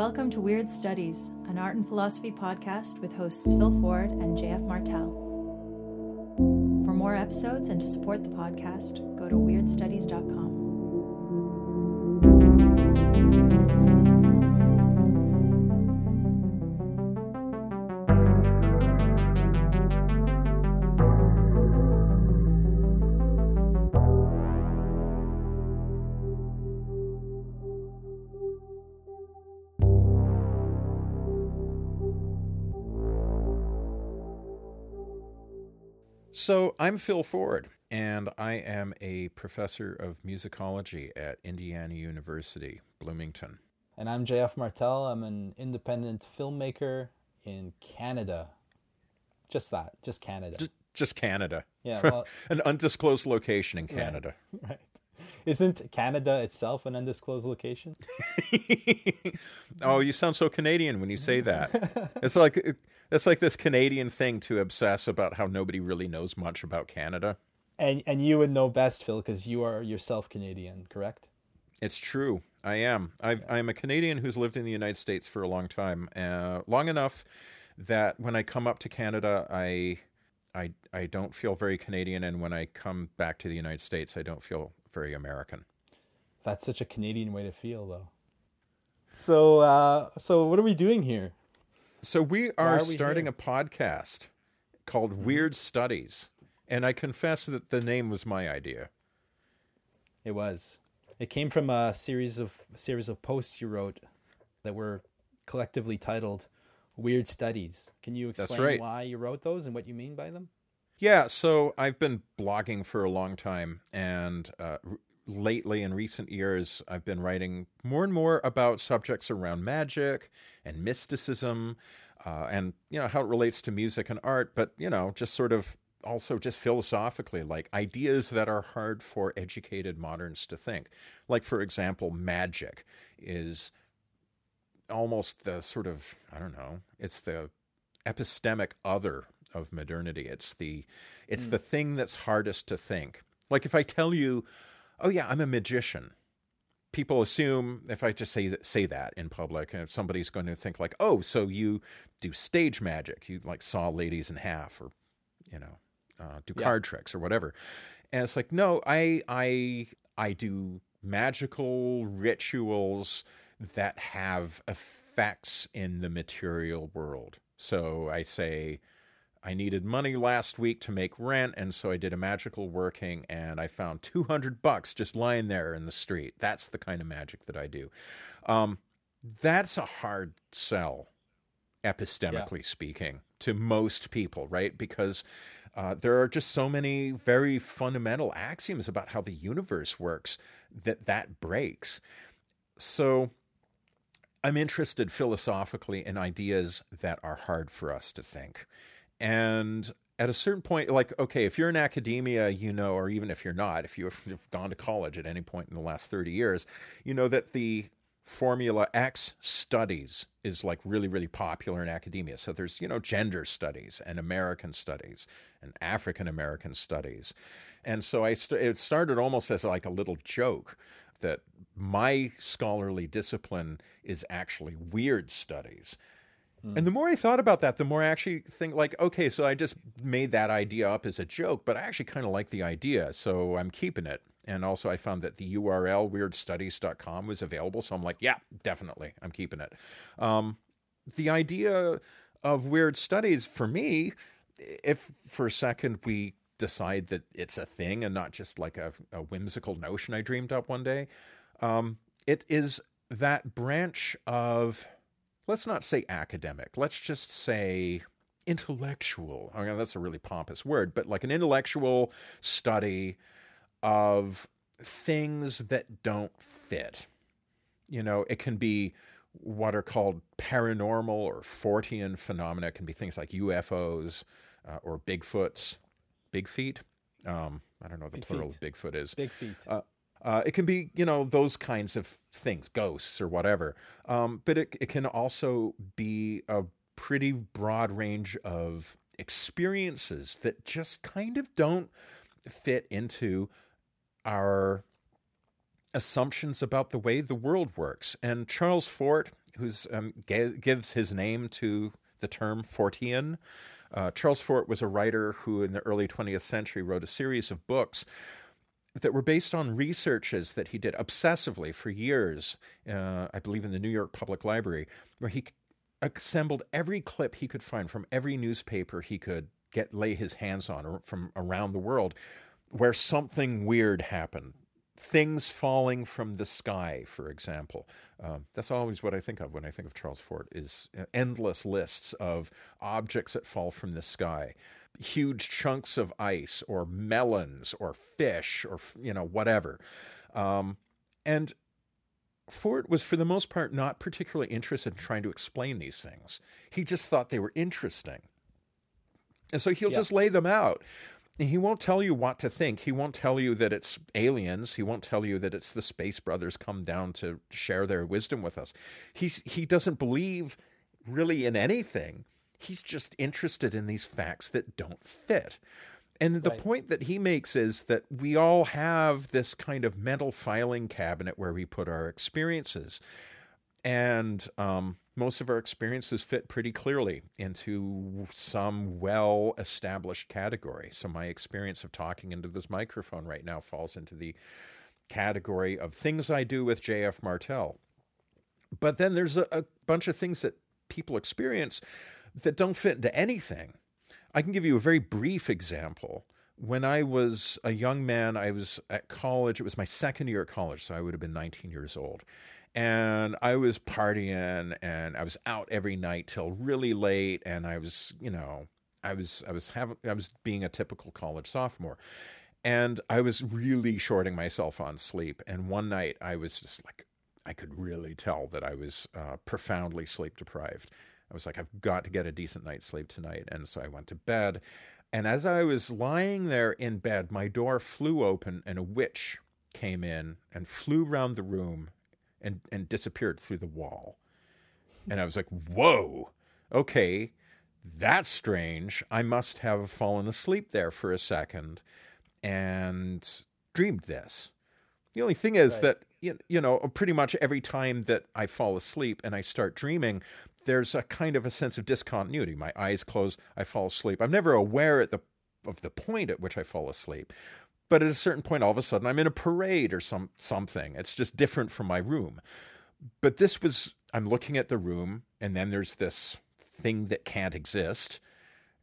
Welcome to Weird Studies, an art and philosophy podcast with hosts Phil Ford and J.F. Martel. For more episodes and to support the podcast, go to weirdstudies.com. So I'm Phil Ford, and I am a professor of musicology at Indiana University, Bloomington. And I'm J.F. Martel. I'm an independent filmmaker in Canada. Just Canada. Just Canada. Yeah. Well, an undisclosed location in Canada. Right. Isn't Canada itself an undisclosed location? Oh, you sound so Canadian when you say that. It's like this Canadian thing to obsess about how nobody really knows much about Canada. And you would know best, Phil, because you are yourself Canadian, correct? It's true. I am. I'm a Canadian who's lived in the United States for a long time, long enough that when I come up to Canada, I don't feel very Canadian, and when I come back to the United States, I don't feel very American. That's such a Canadian way to feel, though. So what are we doing here? So we are starting a podcast called Weird Studies, and I confess that the name was my idea. It was. It came from a series of posts you wrote that were collectively titled Weird Studies. Can you explain why you wrote those and what you mean by them? Yeah, so I've been blogging for a long time, and lately in recent years, I've been writing more and more about subjects around magic and mysticism, and how it relates to music and art, but just sort of also just philosophically, like ideas that are hard for educated moderns to think. Like, for example, magic is almost the sort of, it's the epistemic other of modernity. It's the thing that's hardest to think. Like, if I tell you, oh yeah, I'm a magician, people assume if I just say that in public, somebody's going to think like, oh, so you do stage magic, you like saw ladies in half, or do card tricks or whatever. And it's like, no, I do magical rituals that have effects in the material world. So I say, I needed money last week to make rent, and so I did a magical working, and I found $200 just lying there in the street. That's the kind of magic that I do. That's a hard sell, epistemically speaking, to most people, right? Because there are just so many very fundamental axioms about how the universe works that breaks. So I'm interested philosophically in ideas that are hard for us to think. And at a certain point, like, okay, if you're in academia, or even if you're not, if you've gone to college at any point in the last 30 years, you know that the formula X studies is like really, really popular in academia. So there's, gender studies and American studies and African American studies. And so it started almost as like a little joke that my scholarly discipline is actually weird studies. And the more I thought about that, the more I actually think like, okay, so I just made that idea up as a joke, but I actually kind of like the idea, so I'm keeping it. And also I found that the URL, weirdstudies.com, was available, so I'm like, yeah, definitely, I'm keeping it. The idea of weird studies, for me, if for a second we decide that it's a thing and not just like a whimsical notion I dreamed up one day, it is that branch of... Let's not say academic. Let's just say intellectual. I mean, that's a really pompous word, but like an intellectual study of things that don't fit. It can be what are called paranormal or Fortean phenomena. It can be things like UFOs or Bigfoots. Big feet? I don't know what the plural of Bigfoot is. Big feet. It can be, those kinds of things, ghosts or whatever. But it can also be a pretty broad range of experiences that just kind of don't fit into our assumptions about the way the world works. And Charles Fort who's gives his name to the term Fortean. Charles Fort was a writer who in the early 20th century wrote a series of books that were based on researches that he did obsessively for years, I believe in the New York Public Library, where he assembled every clip he could find from every newspaper he could lay his hands on from around the world, where something weird happened. Things falling from the sky, for example. That's always what I think of when I think of Charles Fort, is endless lists of objects that fall from the sky. Huge chunks of ice or melons or fish or, you know, whatever. And Fort was, for the most part, not particularly interested in trying to explain these things. He just thought they were interesting. And so he'll just lay them out. He won't tell you what to think. He won't tell you that it's aliens. He won't tell you that it's the space brothers come down to share their wisdom with us. He doesn't believe really in anything. He's just interested in these facts that don't fit. And the point that he makes is that we all have this kind of mental filing cabinet where we put our experiences. And most of our experiences fit pretty clearly into some well-established category. So my experience of talking into this microphone right now falls into the category of things I do with J.F. Martel. But then there's a bunch of things that people experience that don't fit into anything. I can give you a very brief example. When I was a young man, I was at college. It was my second year at college, so I would have been 19 years old. And I was partying, and I was out every night till really late, and I was, you know, I was being a typical college sophomore, and I was really shorting myself on sleep. And one night, I was just like, I could really tell that I was profoundly sleep deprived. I was like, I've got to get a decent night's sleep tonight, and so I went to bed. And as I was lying there in bed, my door flew open, and a witch came in and flew round the room. And disappeared through the wall. And I was like, whoa, okay, that's strange. I must have fallen asleep there for a second and dreamed this. The only thing is that, you know, pretty much every time that I fall asleep and I start dreaming, there's a kind of a sense of discontinuity. My eyes close, I fall asleep. I'm never aware of the point at which I fall asleep. But at a certain point, all of a sudden, I'm in a parade or something. It's just different from my room. But this was, I'm looking at the room, and then there's this thing that can't exist,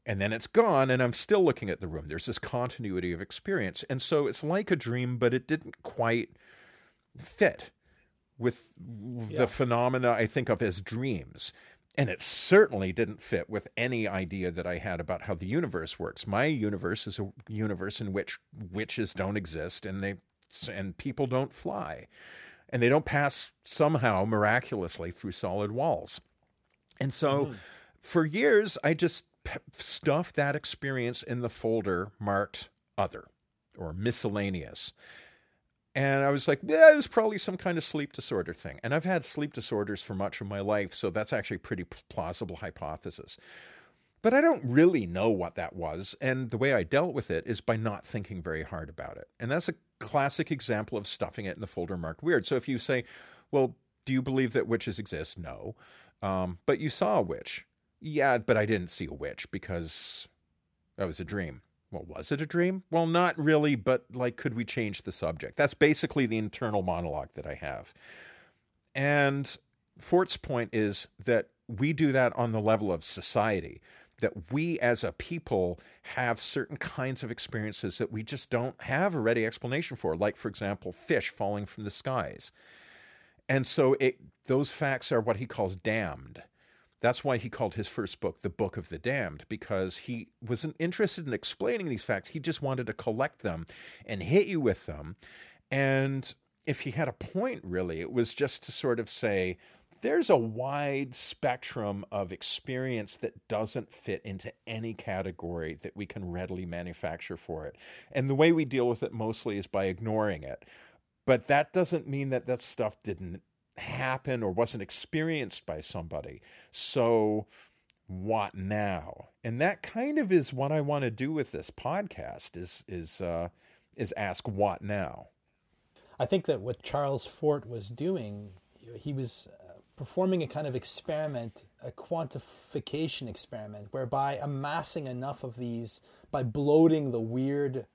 and then it's gone, and I'm still looking at the room. There's this continuity of experience. And so it's like a dream, but it didn't quite fit with the phenomena I think of as dreams. And it certainly didn't fit with any idea that I had about how the universe works. My universe is a universe in which witches don't exist and people don't fly. And they don't pass somehow miraculously through solid walls. And so for years, I just stuffed that experience in the folder marked other or miscellaneous. And I was like, yeah, it was probably some kind of sleep disorder thing. And I've had sleep disorders for much of my life, so that's actually a pretty plausible hypothesis. But I don't really know what that was, and the way I dealt with it is by not thinking very hard about it. And that's a classic example of stuffing it in the folder marked weird. So if you say, well, do you believe that witches exist? No. But you saw a witch. Yeah, but I didn't see a witch because that was a dream. Well, was it a dream? Well, not really, but like, could we change the subject? That's basically the internal monologue that I have. And Fort's point is that we do that on the level of society, that we as a people have certain kinds of experiences that we just don't have a ready explanation for, like, for example, fish falling from the skies. And so those facts are what he calls damned. That's why he called his first book The Book of the Damned, because he wasn't interested in explaining these facts. He just wanted to collect them and hit you with them. And if he had a point, really, it was just to sort of say, there's a wide spectrum of experience that doesn't fit into any category that we can readily manufacture for it. And the way we deal with it mostly is by ignoring it. But that doesn't mean that that stuff didn't happen or wasn't experienced by somebody. So what now? And that kind of is what I want to do with this podcast is ask what now. I think that what Charles Fort was doing, he was performing a kind of experiment, a quantification experiment, whereby amassing enough of these by bloating the weird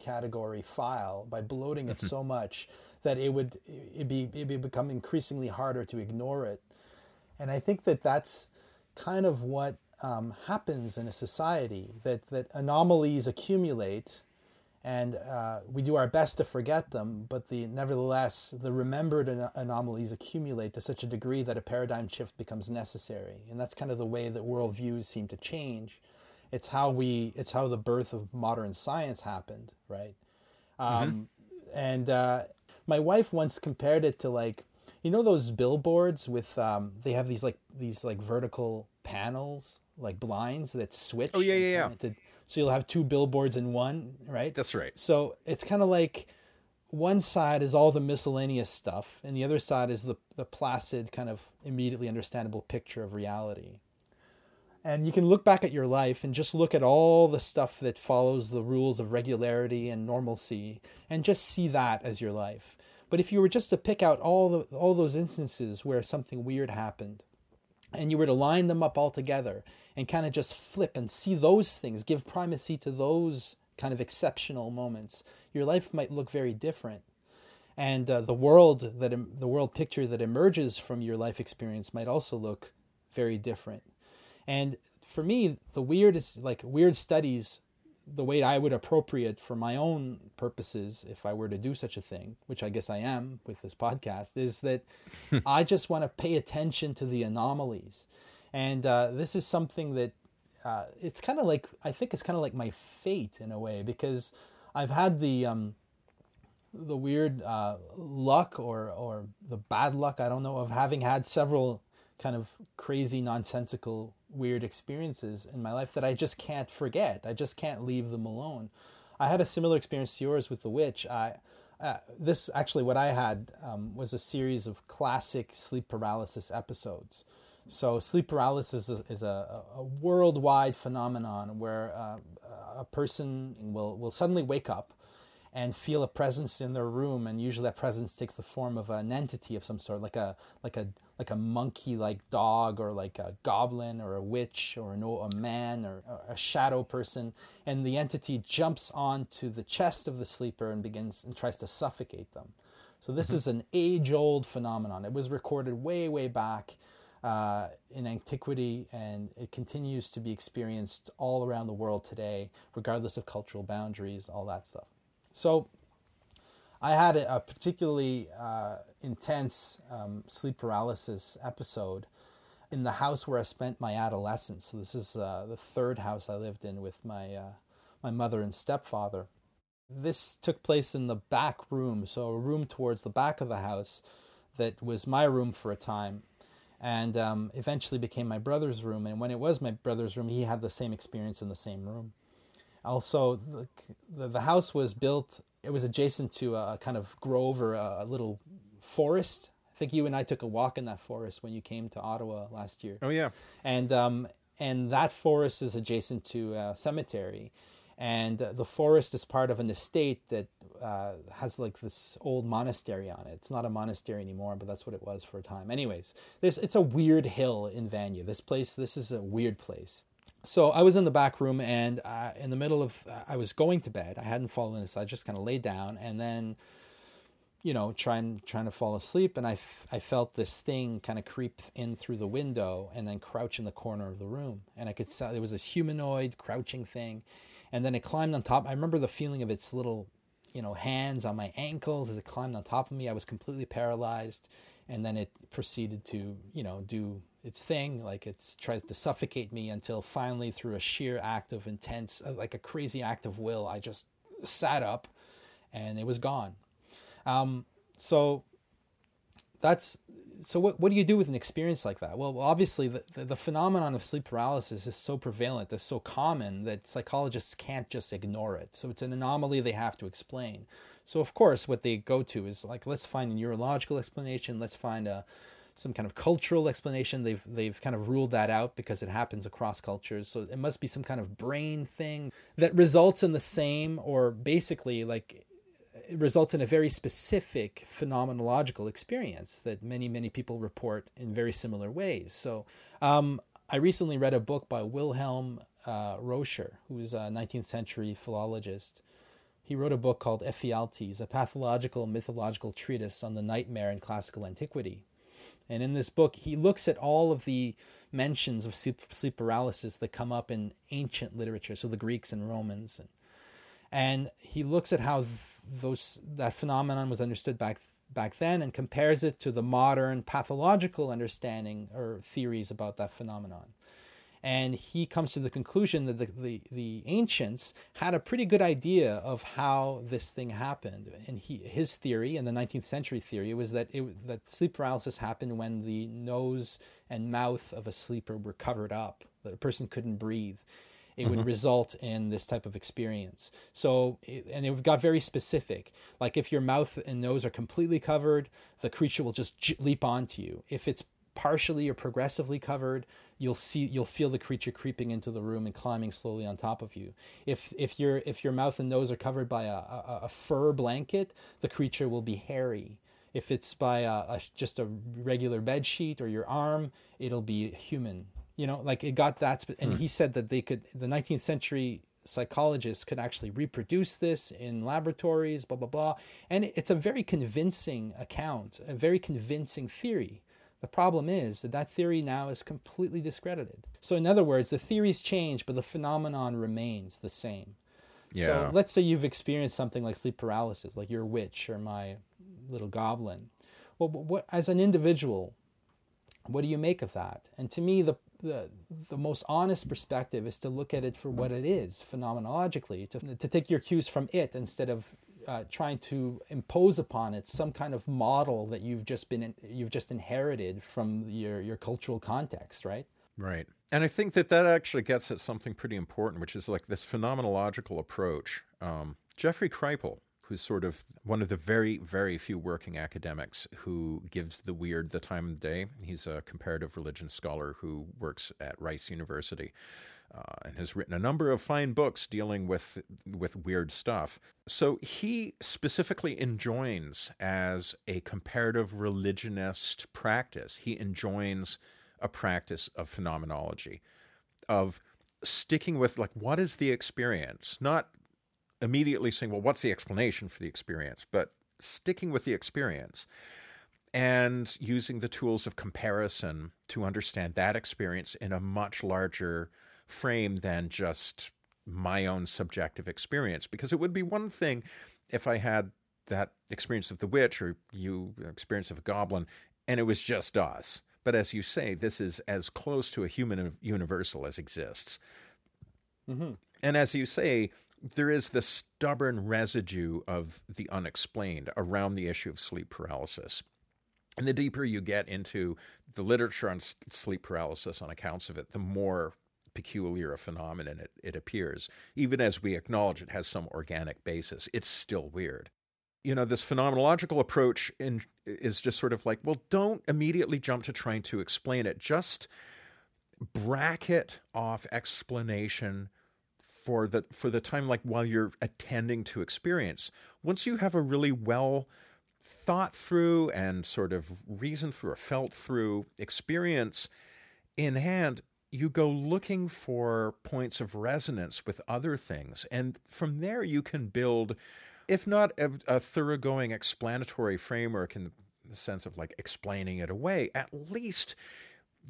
category file, by bloating it so much that it'd become increasingly harder to ignore it. And I think that that's kind of what happens in a society, that anomalies accumulate, and we do our best to forget them, but nevertheless, the remembered anomalies accumulate to such a degree that a paradigm shift becomes necessary. And that's kind of the way that worldviews seem to change. It's how the birth of modern science happened, right? And my wife once compared it to, like, you know those billboards with they have these vertical panels, like blinds that switch. Oh yeah. So you'll have two billboards in one, right? That's right. So it's kind of like one side is all the miscellaneous stuff, and the other side is the placid, kind of immediately understandable picture of reality. And you can look back at your life and just look at all the stuff that follows the rules of regularity and normalcy, and just see that as your life. But if you were just to pick out all those instances where something weird happened, and you were to line them up all together and kind of just flip and see those things, give primacy to those kind of exceptional moments, your life might look very different. And the world picture that emerges from your life experience might also look very different. And for me, the weirdest, like weird studies, the way I would appropriate for my own purposes, if I were to do such a thing, which I guess I am with this podcast, is that I just want to pay attention to the anomalies. And this is something that it's kind of like my fate in a way, because I've had the weird luck or the bad luck, I don't know, of having had several kind of crazy, nonsensical, weird experiences in my life that I just can't forget. I just can't leave them alone. I had a similar experience to yours with the witch. What I had was a series of classic sleep paralysis episodes. So sleep paralysis is a worldwide phenomenon where a person will suddenly wake up and feel a presence in their room, and usually that presence takes the form of an entity of some sort, like a monkey, like dog, or like a goblin, or a witch, or a man, or a shadow person. And the entity jumps onto the chest of the sleeper and tries to suffocate them. So this is an age-old phenomenon. It was recorded way, way back in antiquity, and it continues to be experienced all around the world today, regardless of cultural boundaries, all that stuff. So I had a particularly intense sleep paralysis episode in the house where I spent my adolescence. So this is the third house I lived in with my my mother and stepfather. This took place in the back room, so a room towards the back of the house that was my room for a time, and eventually became my brother's room. And when it was my brother's room, he had the same experience in the same room. Also, the house was built, it was adjacent to a kind of grove or a little forest. I think you and I took a walk in that forest when you came to Ottawa last year. Oh, yeah. And that forest is adjacent to a cemetery. And the forest is part of an estate that has like this old monastery on it. It's not a monastery anymore, but that's what it was for a time. Anyways, it's a weird hill in Vanier. This is a weird place. So I was in the back room, and in the middle of, I was going to bed. I hadn't fallen asleep. I just kind of laid down, and then, you know, trying to fall asleep. And I felt this thing kind of creep in through the window and then crouch in the corner of the room. And I could see there was this humanoid crouching thing. And then it climbed on top. I remember the feeling of its little, you know, hands on my ankles as it climbed on top of me. I was completely paralyzed. And then it proceeded to, you know, do its thing, like it tries to suffocate me, until finally, through a sheer act of intense, like a crazy act of will, I just sat up and it was gone. What do you do with an experience like that? Well, obviously the phenomenon of sleep paralysis is so prevalent, it's so common, that psychologists can't just ignore it. So it's an anomaly they have to explain. So of course, what they go to is like, let's find a neurological explanation. Let's find some kind of cultural explanation. They've kind of ruled that out because it happens across cultures. So it must be some kind of brain thing that results in the same, or basically like it results in a very specific phenomenological experience that many, many people report in very similar ways. So I recently read a book by Wilhelm Rocher, who is a 19th century philologist. He wrote a book called Ephialtes, a pathological mythological treatise on the nightmare in classical antiquity. And in this book, he looks at all of the mentions of sleep paralysis that come up in ancient literature, so the Greeks and Romans. And he looks at how that phenomenon was understood back then and compares it to the modern pathological understanding or theories about that phenomenon. And he comes to the conclusion that the ancients had a pretty good idea of how this thing happened. And his theory, and the 19th century theory, was that sleep paralysis happened when the nose and mouth of a sleeper were covered up, that a person couldn't breathe. It would result in this type of experience. So, and it got very specific. Like if your mouth and nose are completely covered, the creature will just leap onto you. If it's partially or progressively covered, you'll feel the creature creeping into the room and climbing slowly on top of you. If your mouth and nose are covered by a fur blanket, the creature will be hairy. If it's by just a regular bed sheet or your arm, it'll be human. You know, like it got that. And he said that the 19th century psychologists could actually reproduce this in laboratories, blah, blah, blah. And it's a very convincing account, a very convincing theory. The problem is that theory now is completely discredited. So in other words, the theories change, but the phenomenon remains the same. Yeah. So let's say you've experienced something like sleep paralysis, like your witch or my little goblin. Well, what, as an individual, what do you make of that? And to me, the most honest perspective is to look at it for what it is, phenomenologically, to take your cues from it instead of trying to impose upon it some kind of model that you've just inherited from your cultural context, right? Right. And I think that actually gets at something pretty important, which is like this phenomenological approach. Jeffrey Kripal, who's sort of one of the very, very few working academics who gives the weird the time of day. He's a comparative religion scholar who works at Rice University. And has written a number of fine books dealing with weird stuff. So he specifically enjoins, as a comparative religionist practice, he enjoins a practice of phenomenology, of sticking with, like, what is the experience? Not immediately saying, well, what's the explanation for the experience? But sticking with the experience and using the tools of comparison to understand that experience in a much larger frame than just my own subjective experience. Because it would be one thing if I had that experience of the witch or you experience of a goblin and it was just us. But as you say, this is as close to a human universal as exists. Mm-hmm. And as you say, there is the stubborn residue of the unexplained around the issue of sleep paralysis. And the deeper you get into the literature on sleep paralysis on accounts of it, the more peculiar a phenomenon it appears. Even as we acknowledge it has some organic basis, it's still weird. You know, this phenomenological approach is just sort of like, well, don't immediately jump to trying to explain it. Just bracket off explanation for the time, like while you're attending to experience. Once you have a really well thought through and sort of reasoned through or felt through experience in hand, you go looking for points of resonance with other things. And from there, you can build, if not a thoroughgoing explanatory framework in the sense of like explaining it away, at least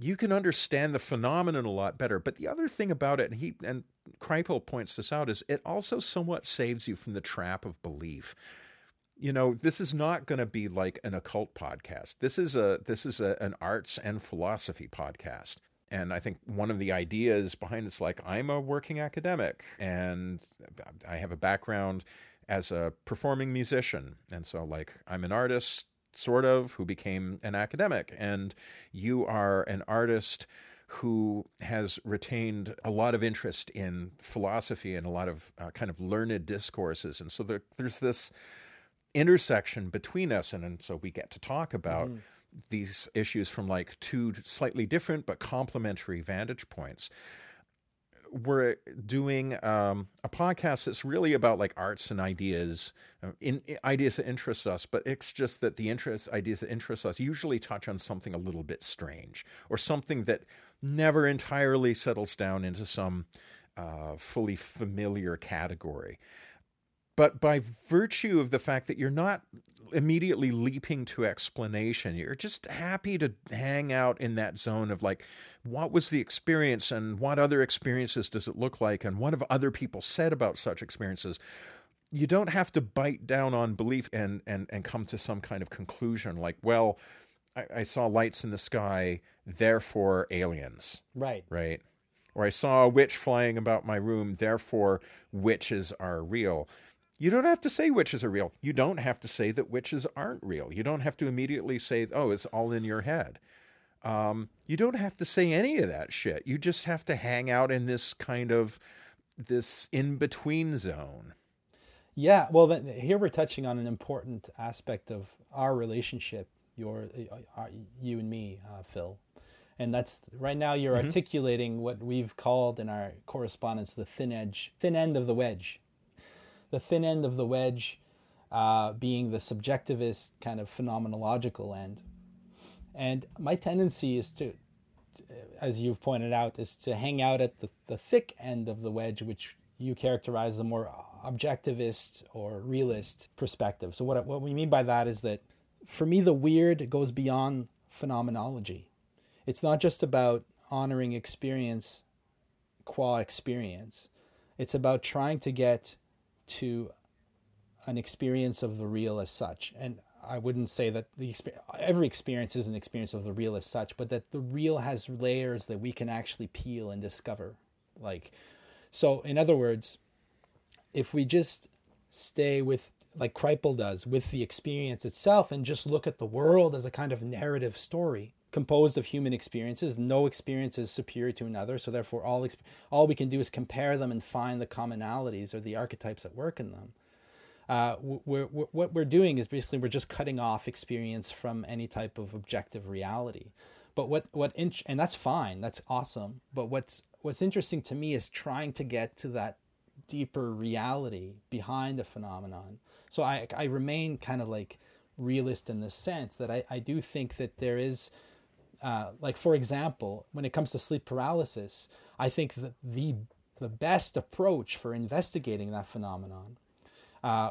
you can understand the phenomenon a lot better. But the other thing about it, and Kripal points this out, is it also somewhat saves you from the trap of belief. You know, this is not going to be like an occult podcast. This is an arts and philosophy podcast. And I think one of the ideas behind it's like, I'm a working academic and I have a background as a performing musician. And so like, I'm an artist, sort of, who became an academic. And you are an artist who has retained a lot of interest in philosophy and a lot of kind of learned discourses. And so there's this intersection between us. And so we get to talk about these issues from like two slightly different but complementary vantage points. we're doing a podcast that's really about like arts and ideas, ideas that interest us, but it's just that the ideas that interest us usually touch on something a little bit strange or something that never entirely settles down into some fully familiar category. But by virtue of the fact that you're not immediately leaping to explanation, you're just happy to hang out in that zone of like, what was the experience and what other experiences does it look like? And what have other people said about such experiences? You don't have to bite down on belief and come to some kind of conclusion like, well, I saw lights in the sky, therefore aliens. Right. Right. Or I saw a witch flying about my room, therefore witches are real. You don't have to say witches are real. You don't have to say that witches aren't real. You don't have to immediately say, oh, it's all in your head. You don't have to say any of that shit. You just have to hang out in this kind of this in-between zone. Yeah, well, then, here we're touching on an important aspect of our relationship, you and me, Phil. And that's right now you're mm-hmm. articulating what we've called in our correspondence the thin end of the wedge. The thin end of the wedge being the subjectivist kind of phenomenological end. And my tendency is to, as you've pointed out, is to hang out at the thick end of the wedge, which you characterize the more objectivist or realist perspective. So what we mean by that is that for me the weird goes beyond phenomenology. It's not just about honoring experience qua experience. It's about trying to get to an experience of the real as such. And I wouldn't say that every experience is an experience of the real as such, but that the real has layers that we can actually peel and discover. Like, so in other words, if we just stay with, like Kripal does, with the experience itself and just look at the world as a kind of narrative story, composed of human experiences. No experience is superior to another, so therefore all we can do is compare them and find the commonalities or the archetypes at work in them. What we're doing is basically we're just cutting off experience from any type of objective reality. But and that's fine, that's awesome. But what's interesting to me is trying to get to that deeper reality behind the phenomenon. So I remain kind of like realist in the sense that I do think that there is. Like, for example, when it comes to sleep paralysis, I think that the best approach for investigating that phenomenon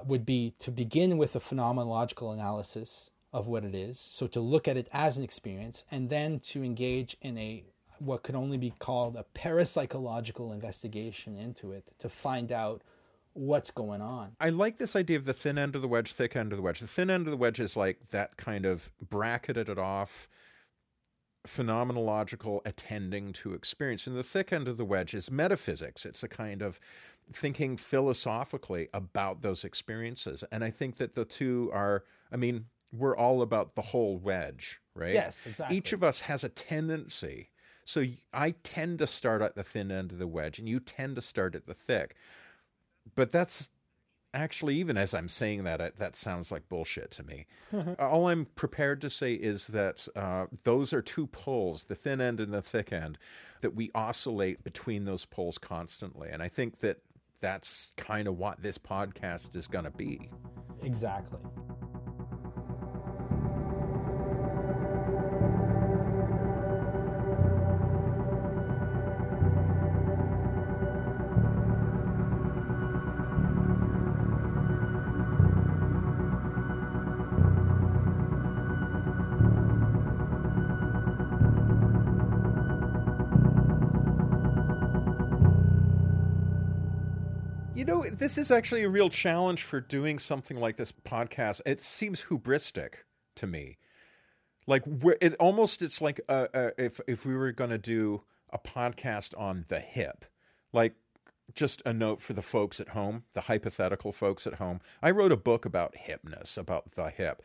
would be to begin with a phenomenological analysis of what it is, so to look at it as an experience, and then to engage in what could only be called a parapsychological investigation into it to find out what's going on. I like this idea of the thin end of the wedge, thick end of the wedge. The thin end of the wedge is like that kind of bracketed it off, phenomenological attending to experience. And the thick end of the wedge is metaphysics. It's a kind of thinking philosophically about those experiences. And I think that the two are, I mean, we're all about the whole wedge, right? Yes, exactly. Each of us has a tendency. So I tend to start at the thin end of the wedge and you tend to start at the thick. But that's actually, even as I'm saying that sounds like bullshit to me. All I'm prepared to say is that those are two poles, the thin end and the thick end, that we oscillate between those poles constantly. And I think that that's kind of what this podcast is going to be. Exactly. This is actually a real challenge for doing something like this podcast. It seems hubristic to me. Like it's like if we were going to do a podcast on the hip, like just a note for the folks at home, the hypothetical folks at home. I wrote a book about hipness, about the hip.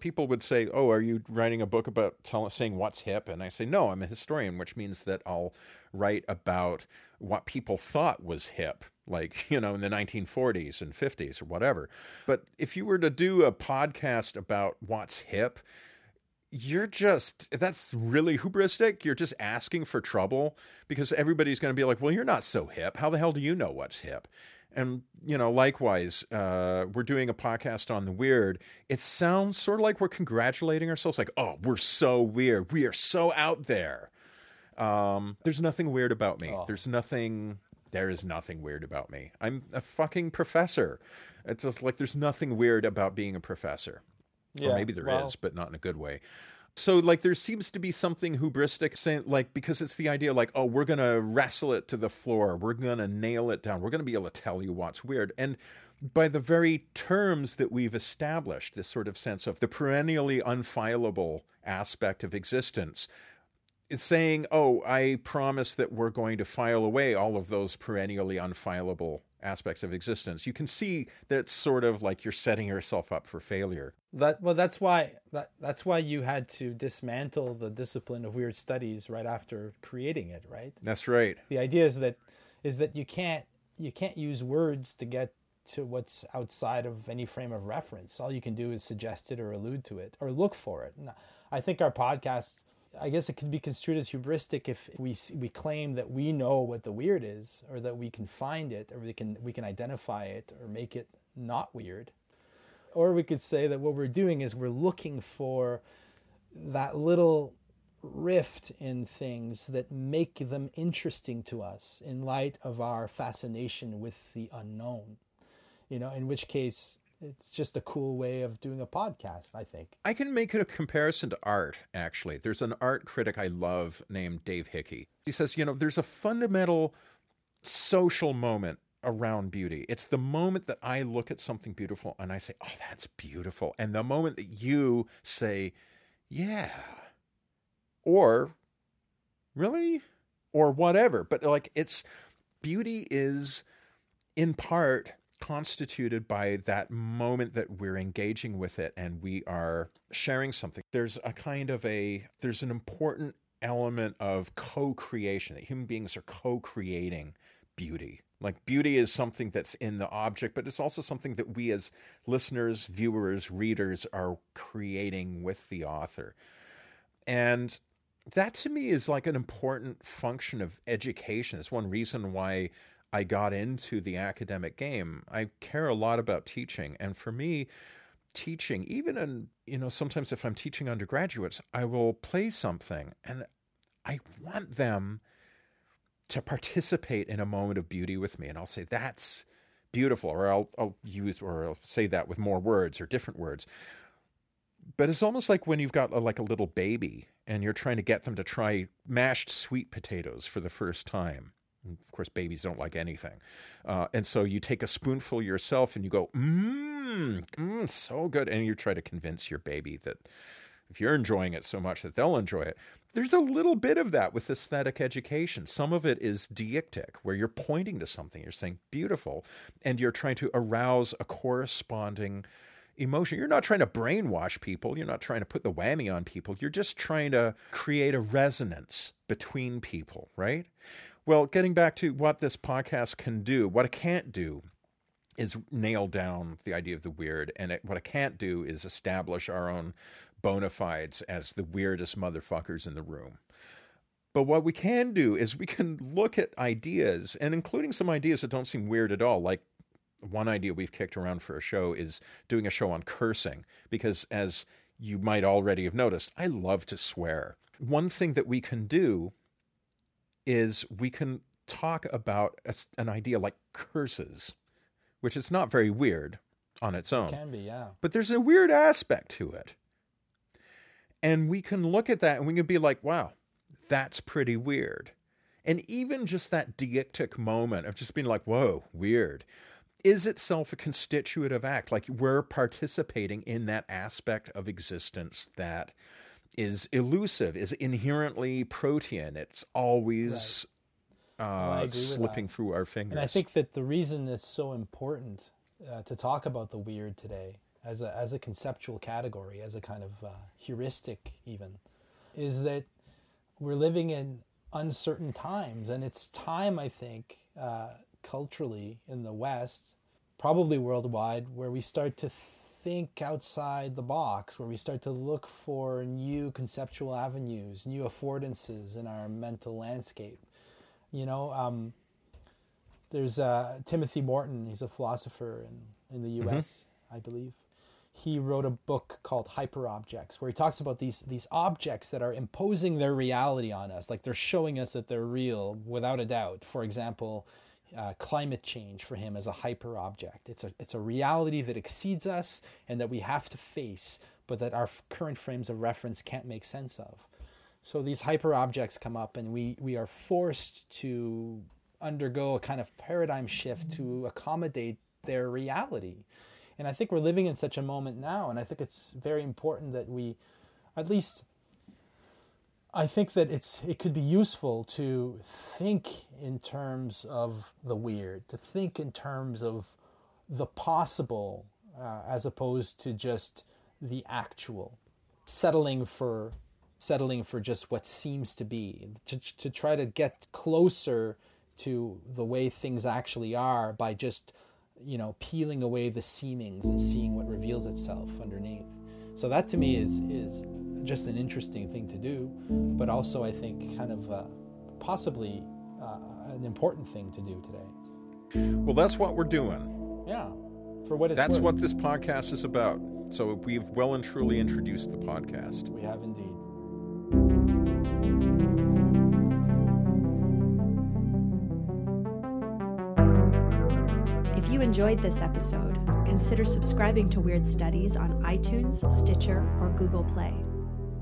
People would say, oh, are you writing a book about saying what's hip? And I say, no, I'm a historian, which means that I'll write about what people thought was hip, like, you know, in the 1940s and 50s or whatever. But if you were to do a podcast about what's hip, you're just, that's really hubristic. You're just asking for trouble because everybody's going to be like, well, you're not so hip. How the hell do you know what's hip? And, you know, likewise, we're doing a podcast on the weird. It sounds sort of like we're congratulating ourselves like, oh, we're so weird. We are so out there. There's nothing weird about me. Oh. There is nothing weird about me. I'm a fucking professor. It's just like, there's nothing weird about being a professor. Yeah, or maybe there is, but not in a good way. So, like, there seems to be something hubristic, like, because it's the idea, like, oh, we're going to wrestle it to the floor. We're going to nail it down. We're going to be able to tell you what's weird. And by the very terms that we've established, this sort of sense of the perennially unfileable aspect of existence, it's saying, oh, I promise that we're going to file away all of those perennially unfileable aspects of existence. You can see that it's sort of like you're setting yourself up for failure. That's why you had to dismantle the discipline of weird studies right after creating it, right? That's right. The idea is that you can't use words to get to what's outside of any frame of reference. All you can do is suggest it or allude to it or look for it. No, I think our podcast, I guess it could be construed as hubristic if we claim that we know what the weird is, or that we can find it, or we can identify it, or make it not weird. Or we could say that what we're doing is we're looking for that little rift in things that make them interesting to us in light of our fascination with the unknown. You know, in which case, it's just a cool way of doing a podcast, I think. I can make it a comparison to art, actually. There's an art critic I love named Dave Hickey. He says, you know, there's a fundamental social moment around beauty. It's the moment that I look at something beautiful and I say, oh, that's beautiful. And the moment that you say, yeah, or really, or whatever. But like, it's beauty is in part constituted by that moment that we're engaging with it and we are sharing something. There's an important element of co-creation, that human beings are co-creating beauty. Like, beauty is something that's in the object, but it's also something that we as listeners, viewers, readers are creating with the author. And that to me is like an important function of education. It's one reason why I got into the academic game. I care a lot about teaching. And for me, teaching, even in, you know, sometimes if I'm teaching undergraduates, I will play something and I want them to participate in a moment of beauty with me. And I'll say, that's beautiful. Or I'll say that with more words or different words. But it's almost like when you've got like a little baby and you're trying to get them to try mashed sweet potatoes for the first time. Of course, babies don't like anything. And so you take a spoonful yourself and you go, so good. And you try to convince your baby that if you're enjoying it so much that they'll enjoy it. There's a little bit of that with aesthetic education. Some of it is deictic, where you're pointing to something. You're saying beautiful, and you're trying to arouse a corresponding emotion. You're not trying to brainwash people. You're not trying to put the whammy on people. You're just trying to create a resonance between people, right? Well, getting back to what this podcast can do, what it can't do is nail down the idea of the weird, and what it can't do is establish our own bona fides as the weirdest motherfuckers in the room. But what we can do is we can look at ideas, and including some ideas that don't seem weird at all. Like, one idea we've kicked around for a show is doing a show on cursing, because as you might already have noticed, I love to swear. One thing that we can do is we can talk about an idea like curses, which is not very weird on its own. It can be, yeah. But there's a weird aspect to it. And we can look at that and we can be like, wow, that's pretty weird. And even just that deictic moment of just being like, whoa, weird, is itself a constitutive act. Like, we're participating in that aspect of existence that is elusive, is inherently protean. It's always slipping through our fingers. And I think that the reason it's so important to talk about the weird today as a conceptual category, as a kind of heuristic even, is that we're living in uncertain times. And it's time, I think, culturally in the West, probably worldwide, where we start to think outside the box, where we start to look for new conceptual avenues, new affordances in our mental landscape. You know, there's Timothy Morton. He's a philosopher in the U.S., I believe. He wrote a book called Hyperobjects, where he talks about these objects that are imposing their reality on us, like they're showing us that they're real without a doubt. For example, climate change for him as a hyperobject. It's a reality that exceeds us and that we have to face, but that our current frames of reference can't make sense of. So these hyperobjects come up, and we are forced to undergo a kind of paradigm shift to accommodate their reality. And I think we're living in such a moment now, and I think it's very important that we, at least, I think that it could be useful to think in terms of the weird, to think in terms of the possible, as opposed to just the actual, settling for just what seems to be, to try to get closer to the way things actually are by just, you know, peeling away the seemings and seeing what reveals itself underneath. So that to me is just an interesting thing to do, but also I think kind of possibly an important thing to do today. Well, that's what we're doing. Yeah, for what it's worth. That's what this podcast is about. So we've well and truly introduced the podcast. We have indeed. If you enjoyed this episode, consider subscribing to Weird Studies on iTunes, Stitcher, or Google Play.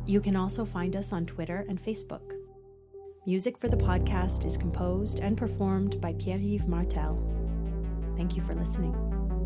You can also find us on Twitter and Facebook. Music for the podcast is composed and performed by Pierre-Yves Martel. Thank you for listening.